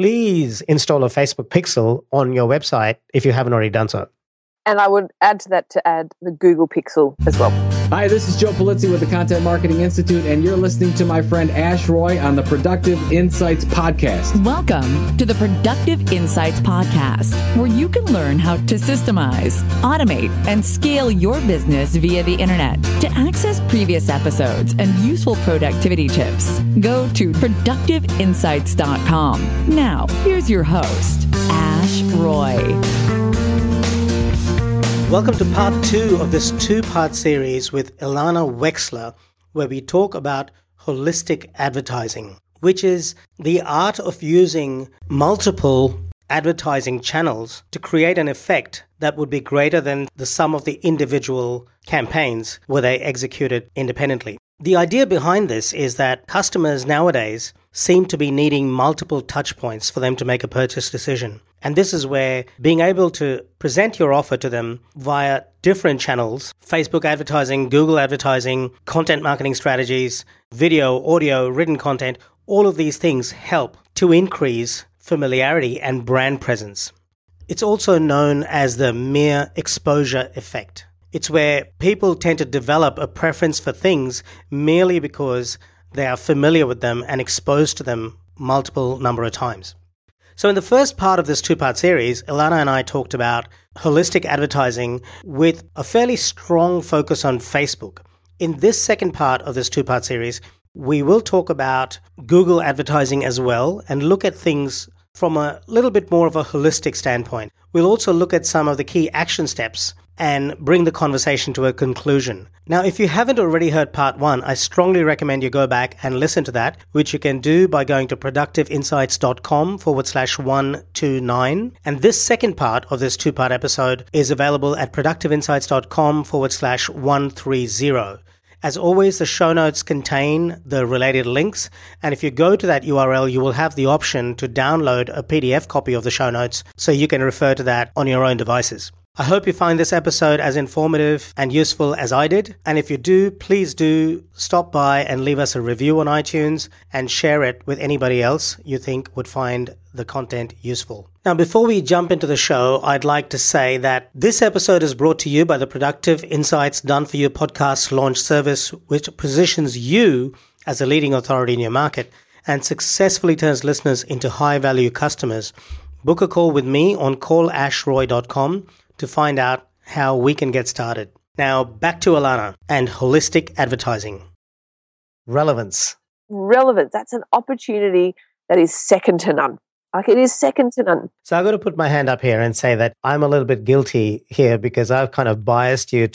please install a Facebook Pixel on your website if you haven't already done so. And I would add to that to add the Google Pixel as well. Hi, this is Joe Pulizzi with the Content Marketing Institute, and you're listening to my friend Ash Roy on the Productive Insights Podcast. Welcome to the Productive Insights Podcast, where you can learn how to systemize, automate, and scale your business via the internet. To access previous episodes and useful productivity tips, go to ProductiveInsights.com. Now, here's your host, Ash Roy. Welcome to part 2 of this two-part series with Ilana Wechsler, where we talk about holistic advertising, which is the art of using multiple advertising channels to create an effect that would be greater than the sum of the individual campaigns were they executed independently. The idea behind this is that customers nowadays seem to be needing multiple touch points for them to make a purchase decision. And this is where being able to present your offer to them via different channels, Facebook advertising, Google advertising, content marketing strategies, video, audio, written content, all of these things help to increase familiarity and brand presence. It's also known as the mere exposure effect. It's where people tend to develop a preference for things merely because they are familiar with them and exposed to them multiple number of times. So in the first part of this two-part series, Ilana and I talked about holistic advertising with a fairly strong focus on Facebook. In this second part of this two-part series, we will talk about Google advertising as well and look at things from a little bit more of a holistic standpoint. We'll also look at some of the key action steps and bring the conversation to a conclusion. Now, if you haven't already heard part 1, I strongly recommend you go back and listen to that, which you can do by going to productiveinsights.com/129. And this second part of this two-part episode is available at productiveinsights.com/130. As always, the show notes contain the related links, and if you go to that URL, you will have the option to download a PDF copy of the show notes so you can refer to that on your own devices. I hope you find this episode as informative and useful as I did. And if you do, please do stop by and leave us a review on iTunes and share it with anybody else you think would find the content useful. Now, before we jump into the show, I'd like to say that this episode is brought to you by the Productive Insights Done For You podcast launch service, which positions you as a leading authority in your market and successfully turns listeners into high-value customers. Book a call with me on CallAshRoy.com to find out how we can get started. Now, back to Ilana and holistic advertising. Relevance. Relevance. That's an opportunity that is second to none. Like, it is second to none. So I've got to put my hand up here and say that I'm a little bit guilty here because I've kind of biased the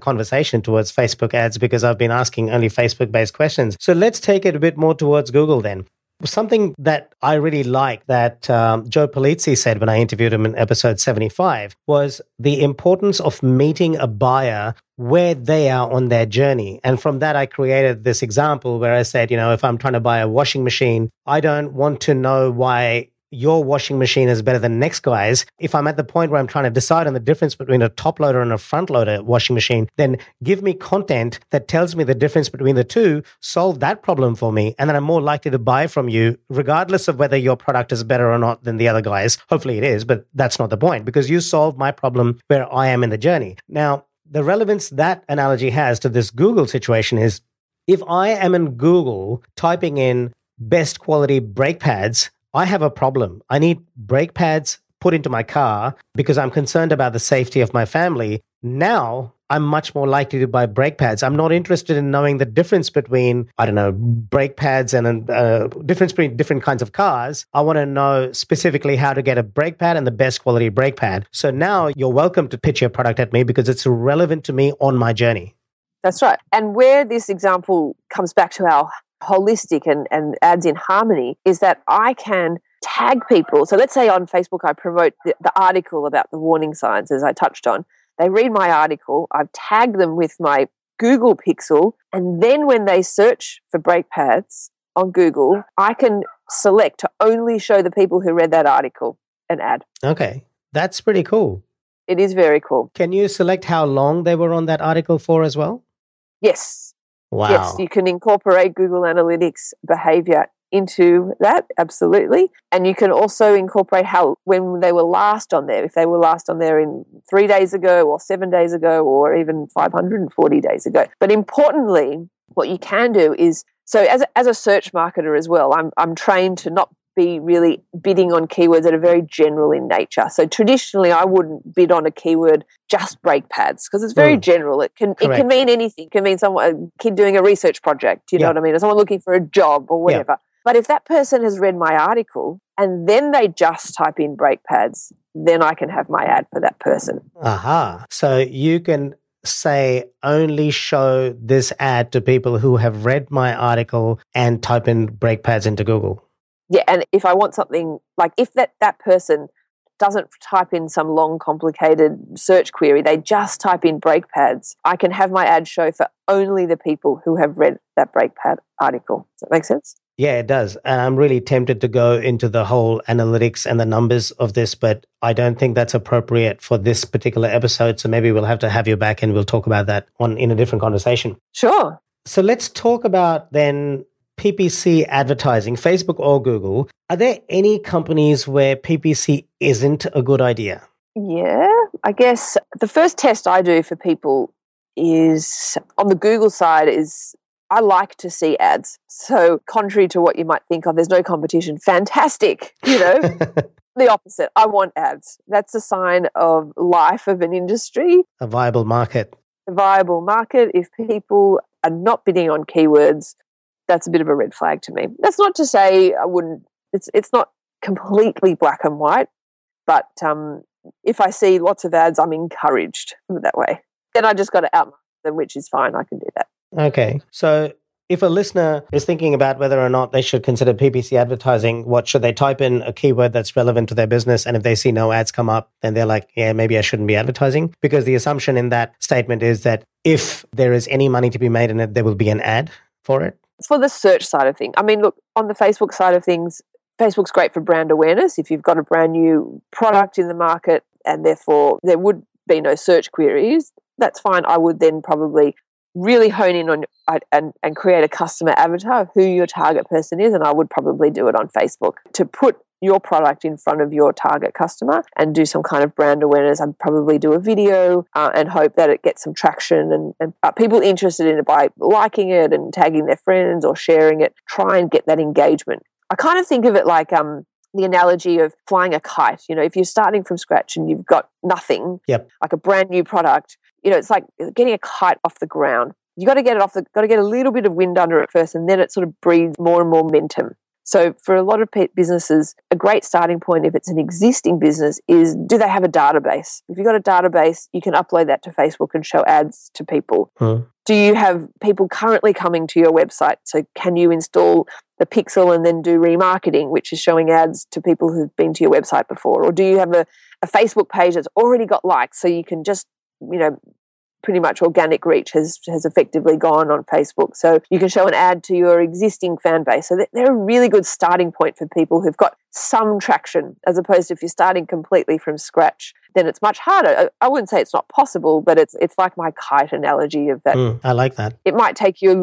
conversation towards Facebook ads because I've been asking only Facebook-based questions. So let's take it a bit more towards Google then. Something that I really like that Joe Pulizzi said when I interviewed him in episode 75 was the importance of meeting a buyer where they are on their journey. And from that, I created this example where I said, you know, if I'm trying to buy a washing machine, I don't want to know why your washing machine is better than next guy's. If I'm at the point where I'm trying to decide on the difference between a top loader and a front loader washing machine, then give me content that tells me the difference between the two, solve that problem for me, and then I'm more likely to buy from you, regardless of whether your product is better or not than the other guy's. Hopefully it is, but that's not the point, because you solved my problem where I am in the journey. Now, the relevance that analogy has to this Google situation is, if I am in Google typing in best quality brake pads, I have a problem. I need brake pads put into my car because I'm concerned about the safety of my family. Now, I'm much more likely to buy brake pads. I'm not interested in knowing the difference between, I don't know, brake pads and difference between different kinds of cars. I want to know specifically how to get a brake pad and the best quality brake pad. So now you're welcome to pitch your product at me because it's relevant to me on my journey. That's right. And where this example comes back to our holistic and ads in harmony is that I can tag people. So let's say on Facebook I promote the article about the warning signs, as I touched on. They read my article, I've tagged them with my Google Pixel, and then when they search for brake pads on Google, I can select to only show the people who read that article an ad. Okay, that's pretty cool. It is very cool. Can you select how long they were on that article for as well? Yes. Wow. Yes, you can incorporate Google Analytics behavior into that, absolutely. And you can also incorporate how, when they were last on there, if they were last on there in 3 days ago or 7 days ago or even 540 days ago. But importantly, what you can do is, so as a search marketer as well, I'm trained to not be really bidding on keywords that are very general in nature. So traditionally, I wouldn't bid on a keyword just brake pads because it's very general. It can mean anything. It can mean someone, a kid doing a research project, you know what I mean, or someone looking for a job or whatever. Yeah. But if that person has read my article and then they just type in brake pads, then I can have my ad for that person. Aha. So you can say only show this ad to people who have read my article and type in brake pads into Google. Yeah, and if I want something, like if that person doesn't type in some long, complicated search query, they just type in brake pads, I can have my ad show for only the people who have read that brake pad article. Does that make sense? Yeah, it does. And I'm really tempted to go into the whole analytics and the numbers of this, but I don't think that's appropriate for this particular episode. So maybe we'll have to have you back and we'll talk about that in a different conversation. Sure. So let's talk about then PPC advertising, Facebook or Google. Are there any companies where PPC isn't a good idea? Yeah, I guess the first test I do for people is on the Google side is I like to see ads. So contrary to what you might think of, there's no competition. Fantastic, you know, the opposite. I want ads. That's a sign of life of an industry. A viable market. A viable market. If people are not bidding on keywords, that's a bit of a red flag to me. That's not to say I wouldn't, it's not completely black and white, but if I see lots of ads, I'm encouraged that way. Then I just got to outmarket them, which is fine. I can do that. Okay. So if a listener is thinking about whether or not they should consider PPC advertising, what should they type in a keyword that's relevant to their business? And if they see no ads come up, then they're like, yeah, maybe I shouldn't be advertising. Because the assumption in that statement is that if there is any money to be made in it, there will be an ad for it. For the search side of things, I mean, look, on the Facebook side of things, Facebook's great for brand awareness. If you've got a brand new product in the market and therefore there would be no search queries, that's fine. I would then probably really hone in on and create a customer avatar of who your target person is, and I would probably do it on Facebook to put your product in front of your target customer and do some kind of brand awareness. I'd probably do a video and hope that it gets some traction and people interested in it by liking it and tagging their friends or sharing it, try and get that engagement. I kind of think of it like the analogy of flying a kite. You know, if you're starting from scratch and you've got nothing, like a brand new product, you know, it's like getting a kite off the ground. You got to get it got to get a little bit of wind under it first, and then it sort of breathes more and more momentum. So for a lot of businesses, a great starting point, if it's an existing business, is do they have a database? If you've got a database, you can upload that to Facebook and show ads to people. Do you have people currently coming to your website? So can you install the pixel and then do remarketing, which is showing ads to people who've been to your website before? Or do you have a Facebook page that's already got likes, so you can just, you know, pretty much organic reach has effectively gone on Facebook. So you can show an ad to your existing fan base. So they're a really good starting point for people who've got some traction, as opposed to if you're starting completely from scratch, then it's much harder. I wouldn't say it's not possible, but it's like my kite analogy of that. I like that. It might take you a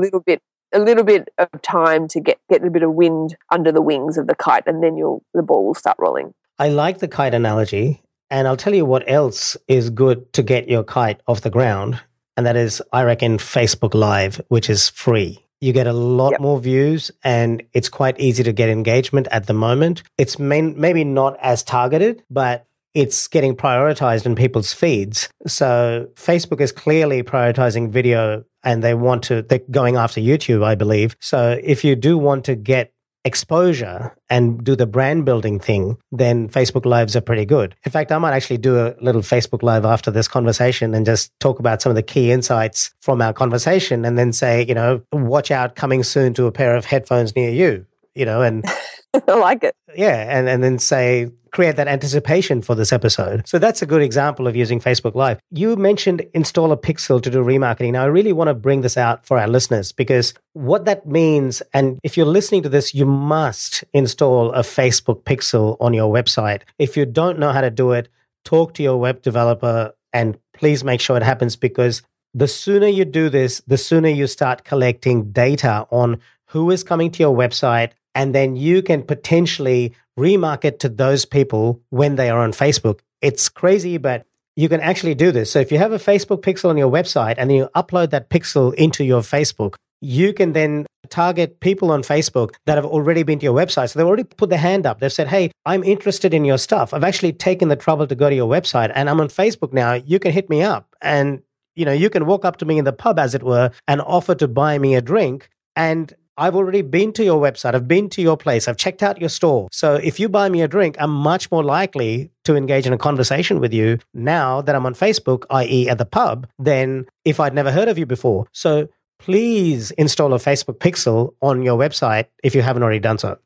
little bit of time to get a bit of wind under the wings of the kite, and then the ball will start rolling. I like the kite analogy. And I'll tell you what else is good to get your kite off the ground. And that is, I reckon, Facebook Live, which is free. You get a lot more views and it's quite easy to get engagement at the moment. It's maybe not as targeted, but it's getting prioritized in people's feeds. So Facebook is clearly prioritizing video and they're going after YouTube, I believe. So if you do want to get exposure and do the brand building thing, then Facebook Lives are pretty good. In fact, I might actually do a little Facebook Live after this conversation and just talk about some of the key insights from our conversation and then say, you know, watch out, coming soon to a pair of headphones near you, you know, and I like it. Yeah. And then say, create that anticipation for this episode. So that's a good example of using Facebook Live. You mentioned install a pixel to do remarketing. Now, I really want to bring this out for our listeners because what that means, and if you're listening to this, you must install a Facebook pixel on your website. If you don't know how to do it, talk to your web developer and please make sure it happens, because the sooner you do this, the sooner you start collecting data on who is coming to your website, and then you can potentially remarket to those people when they are on Facebook. It's crazy, but you can actually do this. So if you have a Facebook pixel on your website and you upload that pixel into your Facebook, you can then target people on Facebook that have already been to your website. So they've already put their hand up. They've said, hey, I'm interested in your stuff. I've actually taken the trouble to go to your website and I'm on Facebook now. You can hit me up. And, you know, you can walk up to me in the pub, as it were, and offer to buy me a drink. And I've already been to your website. I've been to your place. I've checked out your store. So if you buy me a drink, I'm much more likely to engage in a conversation with you now that I'm on Facebook, i.e. at the pub, than if I'd never heard of you before. So please install a Facebook pixel on your website if you haven't already done so.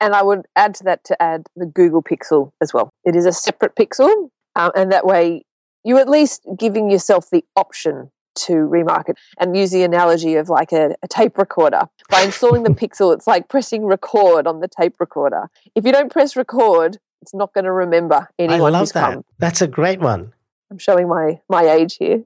And I would add to that to add the Google pixel as well. It is a separate pixel, and that way you're at least giving yourself the option to remarket. And use the analogy of like a tape recorder. By installing the pixel, it's like pressing record on the tape recorder. If you don't press record, it's not going to remember anyone. I love that. Come. That's a great one. I'm showing my age here.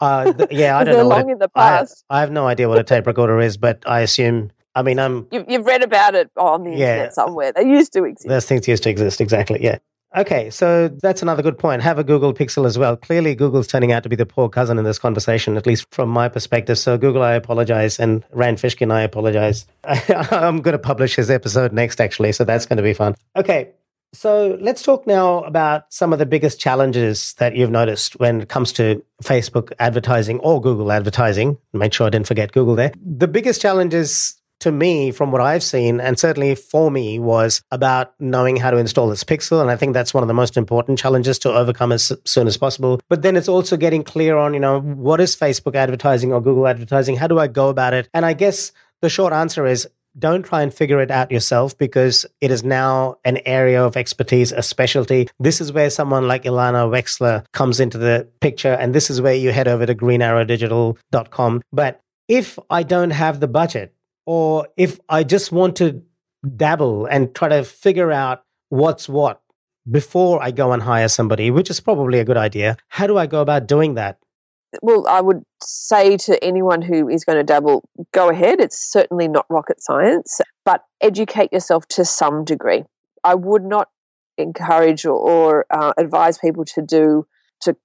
I don't know. Long in the past. I have no idea what a tape recorder is, but I assume. I mean, you've read about it on the internet somewhere. They used to exist. Those things used to exist, exactly. Yeah. Okay, so that's another good point. Have a Google Pixel as well. Clearly, Google's turning out to be the poor cousin in this conversation, at least from my perspective. So Google, I apologize. And Rand Fishkin, I apologize. I'm going to publish his episode next, actually. So that's going to be fun. Okay, so let's talk now about some of the biggest challenges that you've noticed when it comes to Facebook advertising or Google advertising. Make sure I didn't forget Google there. The biggest challenges to me, from what I've seen, and certainly for me, was about knowing how to install this pixel. And I think that's one of the most important challenges to overcome as soon as possible. But then it's also getting clear on, you know, what is Facebook advertising or Google advertising? How do I go about it? And I guess the short answer is don't try and figure it out yourself, because it is now an area of expertise, a specialty. This is where someone like Ilana Wechsler comes into the picture. And this is where you head over to greenarrowdigital.com. But if I don't have the budget, or if I just want to dabble and try to figure out what's what before I go and hire somebody, which is probably a good idea, how do I go about doing that? Well, I would say to anyone who is going to dabble, go ahead. It's certainly not rocket science, but educate yourself to some degree. I would not encourage or advise people to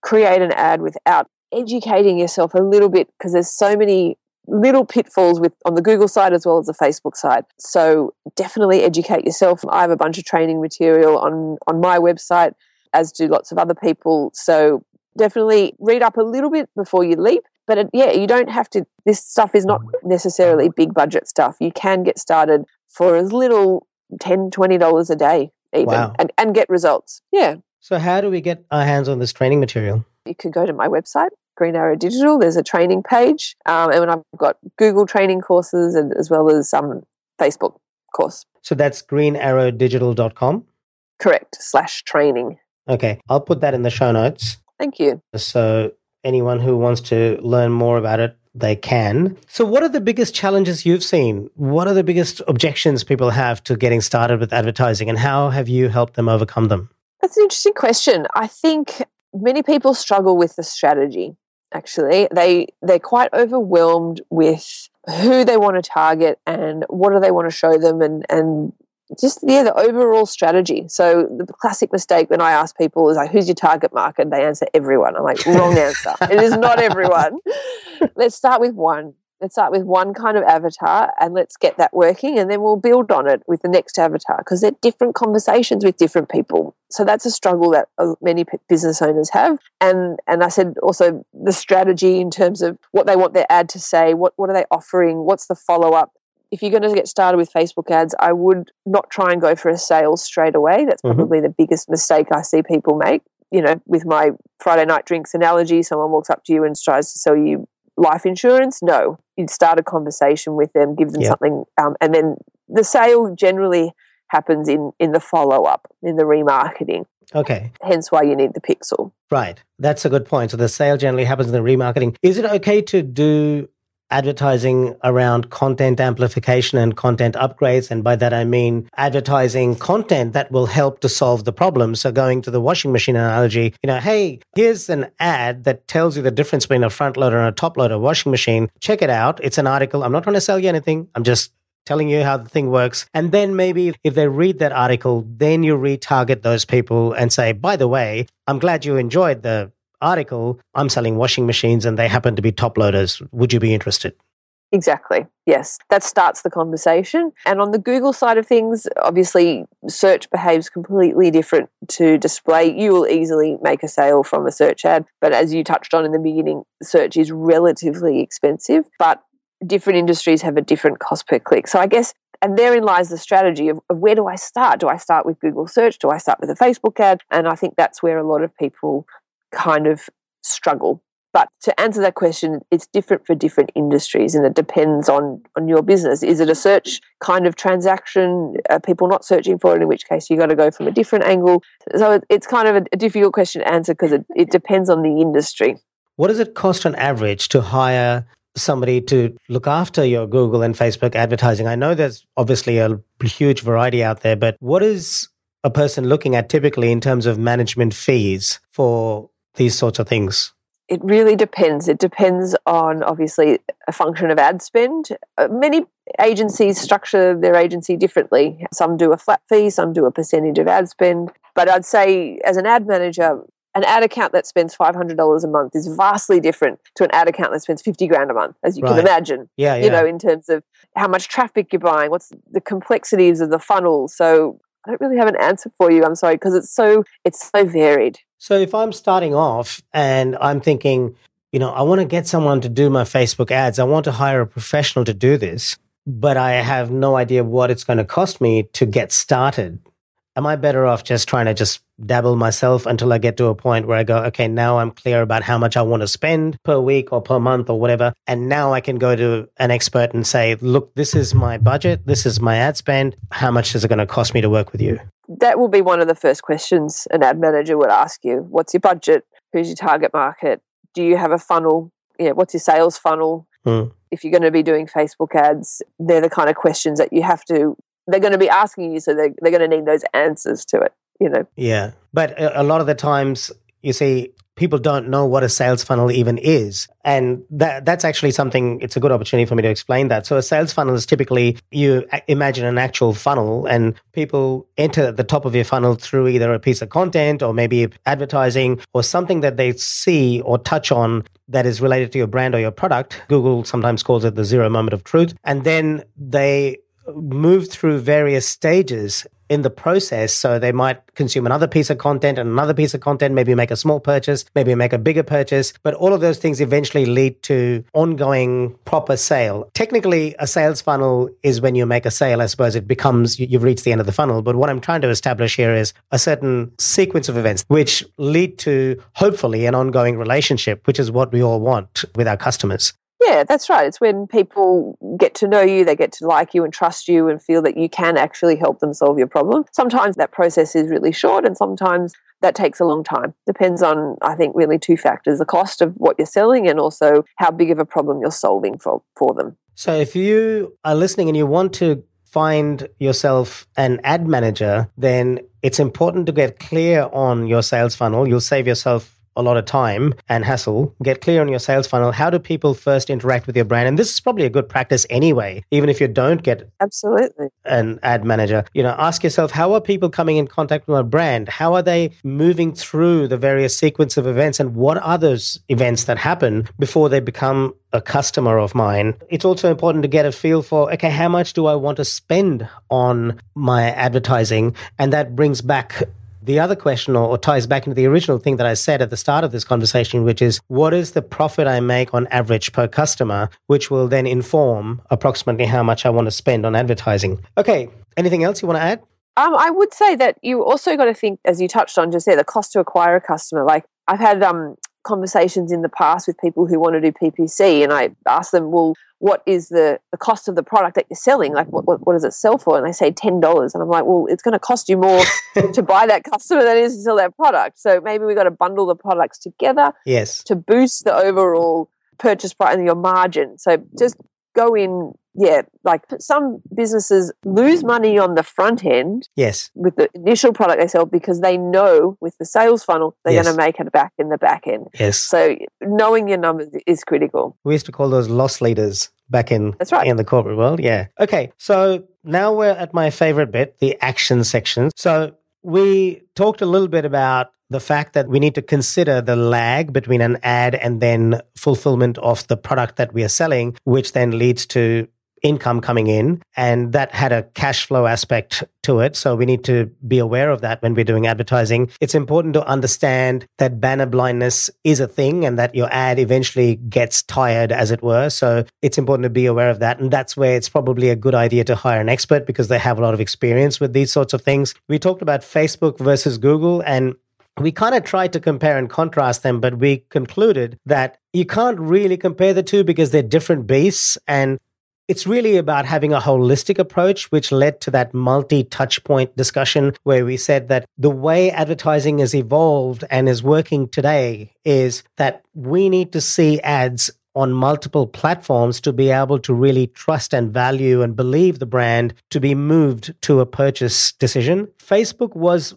create an ad without educating yourself a little bit, because there's so many little pitfalls on the Google side as well as the Facebook side. So definitely educate yourself. I have a bunch of training material on my website, as do lots of other people. So definitely read up a little bit before you leap. But you don't have to. This stuff is not necessarily big budget stuff. You can get started for as little $10, $20 a day even. Wow. and get results. Yeah. So how do we get our hands on this training material? You could go to my website, Green Arrow Digital. There's a training page, and I've got Google training courses and as well as some Facebook course. So that's greenarrowdigital.com? Correct, /training. Okay, I'll put that in the show notes. Thank you. So anyone who wants to learn more about it, they can. So what are the biggest challenges you've seen? What are the biggest objections people have to getting started with advertising, and how have you helped them overcome them? That's an interesting question. I think many people struggle with the strategy. Actually, they're quite overwhelmed with who they want to target and what do they want to show them and just the overall strategy. So the classic mistake when I ask people is like, who's your target market? They answer everyone. I'm like, wrong answer. It is not everyone. Let's start with one. Let's start with one kind of avatar and let's get that working, and then we'll build on it with the next avatar, because they're different conversations with different people. So that's a struggle that many business owners have. And I said also the strategy in terms of what they want their ad to say, what are they offering, what's the follow-up. If you're going to get started with Facebook ads, I would not try and go for a sale straight away. That's probably the biggest mistake I see people make. You know, with my Friday night drinks analogy, someone walks up to you and tries to sell you life insurance? No. You'd start a conversation with them, give them something, and then the sale generally happens in the follow-up, in the remarketing. Okay. Hence why you need the pixel. Right. That's a good point. So the sale generally happens in the remarketing. Is it okay to do advertising around content amplification and content upgrades? And by that I mean advertising content that will help to solve the problem. So going to the washing machine analogy, you know, hey, here's an ad that tells you the difference between a front loader and a top loader washing machine. Check it out. It's an article. I'm not trying to sell you anything. I'm just telling you how the thing works. And then maybe if they read that article, then you retarget those people and say, by the way, I'm glad you enjoyed the article. I'm selling washing machines and they happen to be top loaders. Would you be interested? Exactly. Yes. That starts the conversation. And on the Google side of things, obviously search behaves completely different to display. You will easily make a sale from a search ad. But as you touched on in the beginning, search is relatively expensive, but different industries have a different cost per click. So I guess, and therein lies the strategy of where do I start? Do I start with Google search? Do I start with a Facebook ad? And I think that's where a lot of people kind of struggle. But to answer that question, it's different for different industries and it depends on your business. Is it a search kind of transaction? Are people not searching for it? In which case, you've got to go from a different angle. So it's kind of a difficult question to answer because it depends on the industry. What does it cost on average to hire somebody to look after your Google and Facebook advertising? I know there's obviously a huge variety out there, but what is a person looking at typically in terms of management fees for these sorts of things? It really depends. It depends on, obviously, a function of ad spend. Many agencies structure their agency differently. Some do a flat fee, some do a percentage of ad spend. But I'd say as an ad manager, an ad account that spends $500 a month is vastly different to an ad account that spends $50,000 a month, as you can imagine. Yeah. You know, in terms of how much traffic you're buying, what's the complexities of the funnel. So I don't really have an answer for you, I'm sorry, because it's so varied. So if I'm starting off and I'm thinking, you know, I want to get someone to do my Facebook ads, I want to hire a professional to do this, but I have no idea what it's going to cost me to get started. Am I better off just trying to just dabble myself until I get to a point where I go, okay, now I'm clear about how much I want to spend per week or per month or whatever. And now I can go to an expert and say, look, this is my budget. This is my ad spend. How much is it going to cost me to work with you? That will be one of the first questions an ad manager would ask you. What's your budget? Who's your target market? Do you have a funnel? You know, what's your sales funnel? If you're going to be doing Facebook ads, they're the kind of questions that you have to they're going to be asking you, so they're going to need those answers to it, you know. Yeah, but a lot of the times, you see, people don't know what a sales funnel even is, and that's actually something, it's a good opportunity for me to explain that. So a sales funnel is typically, you imagine an actual funnel, and people enter at the top of your funnel through either a piece of content or maybe advertising or something that they see or touch on that is related to your brand or your product. Google sometimes calls it the zero moment of truth, and then they move through various stages in the process. So they might consume another piece of content and another piece of content, maybe make a small purchase, maybe make a bigger purchase. But all of those things eventually lead to ongoing proper sale. Technically, a sales funnel is when you make a sale, I suppose it becomes, you've reached the end of the funnel. But what I'm trying to establish here is a certain sequence of events which lead to hopefully an ongoing relationship, which is what we all want with our customers. Yeah, that's right. It's when people get to know you, they get to like you and trust you and feel that you can actually help them solve your problem. Sometimes that process is really short and sometimes that takes a long time. Depends on, I think, really two factors, the cost of what you're selling and also how big of a problem you're solving for them. So if you are listening and you want to find yourself an ad manager, then it's important to get clear on your sales funnel. You'll save yourself a lot of time and hassle. Get clear on your sales funnel. How do people first interact with your brand? And this is probably a good practice anyway, even if you don't get an ad manager. You know, ask yourself, how are people coming in contact with my brand? How are they moving through the various sequence of events? And what are those events that happen before they become a customer of mine? It's also important to get a feel for, okay, how much do I want to spend on my advertising? And that brings back the other question, or ties back into the original thing that I said at the start of this conversation, which is, what is the profit I make on average per customer, which will then inform approximately how much I want to spend on advertising. Okay, anything else you want to add? I would say that you also got to think, as you touched on just there, the cost to acquire a customer. Like I've had conversations in the past with people who want to do PPC, and I ask them, well, what is the cost of the product that you're selling? Like, what does it sell for? And they say $10. And I'm like, well, it's going to cost you more to buy that customer than it is to sell that product. So maybe we've got to bundle the products together to boost the overall purchase price and your margin. So just go in, like some businesses lose money on the front end with the initial product they sell because they know with the sales funnel they're going to make it back in the back end. So knowing your numbers is critical. We used to call those loss leaders. back in, that's right, in the corporate world. Yeah. Okay. So now we're at my favorite bit, the action section. So we talked a little bit about the fact that we need to consider the lag between an ad and then fulfillment of the product that we are selling, which then leads to income coming in, and that had a cash flow aspect to it. So we need to be aware of that when we're doing advertising. It's important to understand that banner blindness is a thing and that your ad eventually gets tired, as it were. So it's important to be aware of that. And that's where it's probably a good idea to hire an expert because they have a lot of experience with these sorts of things. We talked about Facebook versus Google, and we kind of tried to compare and contrast them, but we concluded that you can't really compare the two because they're different beasts. And it's really about having a holistic approach, which led to that multi-touch point discussion where we said that the way advertising has evolved and is working today is that we need to see ads on multiple platforms to be able to really trust and value and believe the brand to be moved to a purchase decision. Facebook was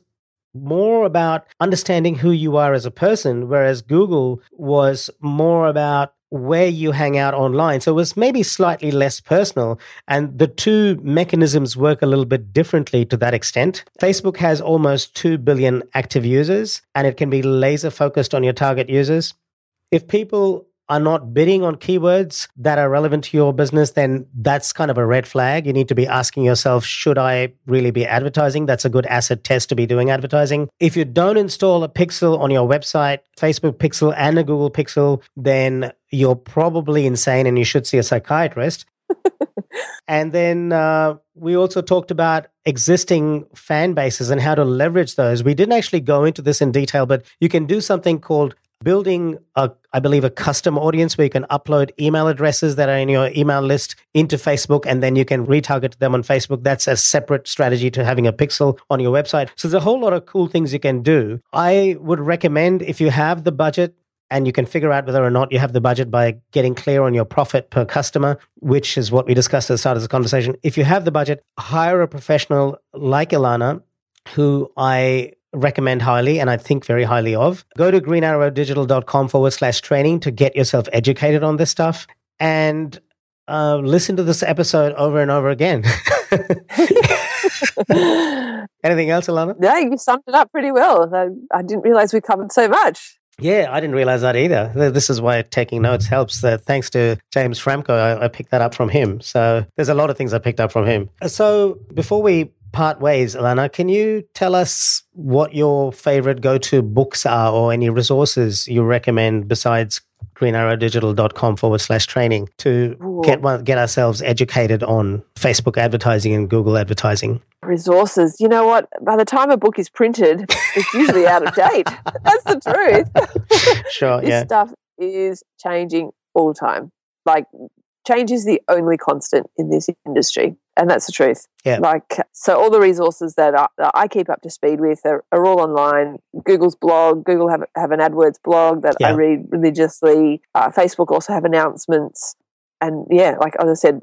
more about understanding who you are as a person, whereas Google was more about where you hang out online. So it was maybe slightly less personal, and the two mechanisms work a little bit differently to that extent. Facebook has almost 2 billion active users, and it can be laser focused on your target users. If people are not bidding on keywords that are relevant to your business, then that's kind of a red flag. You need to be asking yourself, should I really be advertising? That's a good asset test to be doing advertising. If you don't install a pixel on your website, Facebook pixel and a Google pixel, then you're probably insane and you should see a psychiatrist. And then we also talked about existing fan bases and how to leverage those. We didn't actually go into this in detail, but you can do something called building a custom audience where you can upload email addresses that are in your email list into Facebook, and then you can retarget them on Facebook. That's a separate strategy to having a pixel on your website. So there's a whole lot of cool things you can do. I would recommend, if you have the budget, and you can figure out whether or not you have the budget by getting clear on your profit per customer, which is what we discussed at the start of this conversation. If you have the budget, hire a professional like Ilana, who I recommend highly and I think very highly of. Go to greenarrowdigital.com/training to get yourself educated on this stuff, and listen to this episode over and over again. Anything else, Ilana? Yeah, you summed it up pretty well. I didn't realize we covered so much. Yeah, I didn't realize that either. This is why taking notes helps. Thanks to James Fremco, I picked that up from him. So there's a lot of things I picked up from him. So before we part ways, Ilana, can you tell us what your favorite go-to books are or any resources you recommend besides greenarrowdigital.com/training to get ourselves educated on Facebook advertising and Google advertising? Resources. You know what? By the time a book is printed, it's usually out of date. That's the truth. Sure, This stuff is changing all the time. Like, change is the only constant in this industry, and that's the truth. Yeah. Like, so all the resources that I keep up to speed with are all online. Google's blog, Google have an AdWords blog that I read religiously. Facebook also have announcements. And yeah, like as I said,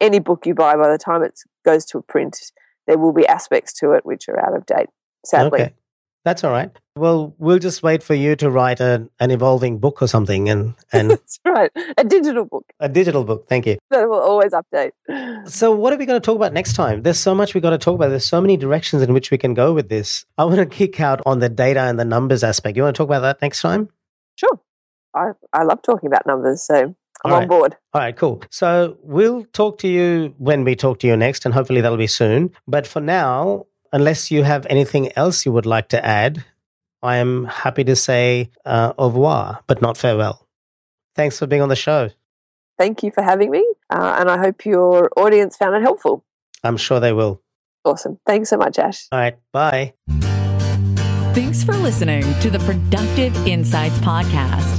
any book you buy, by the time it goes to a print, there will be aspects to it which are out of date, sadly. Okay. That's all right. Well, we'll just wait for you to write an evolving book or something. And That's right. A digital book. A digital book. Thank you. That will always update. So what are we going to talk about next time? There's so much we've got to talk about. There's so many directions in which we can go with this. I want to kick out on the data and the numbers aspect. You want to talk about that next time? Sure. I love talking about numbers, so I'm on board. All right, cool. So we'll talk to you when we talk to you next, and hopefully that'll be soon. But for now, unless you have anything else you would like to add, I am happy to say au revoir, but not farewell. Thanks for being on the show. Thank you for having me, and I hope your audience found it helpful. I'm sure they will. Awesome. Thanks so much, Ash. All right, bye. Thanks for listening to the Productive Insights Podcast.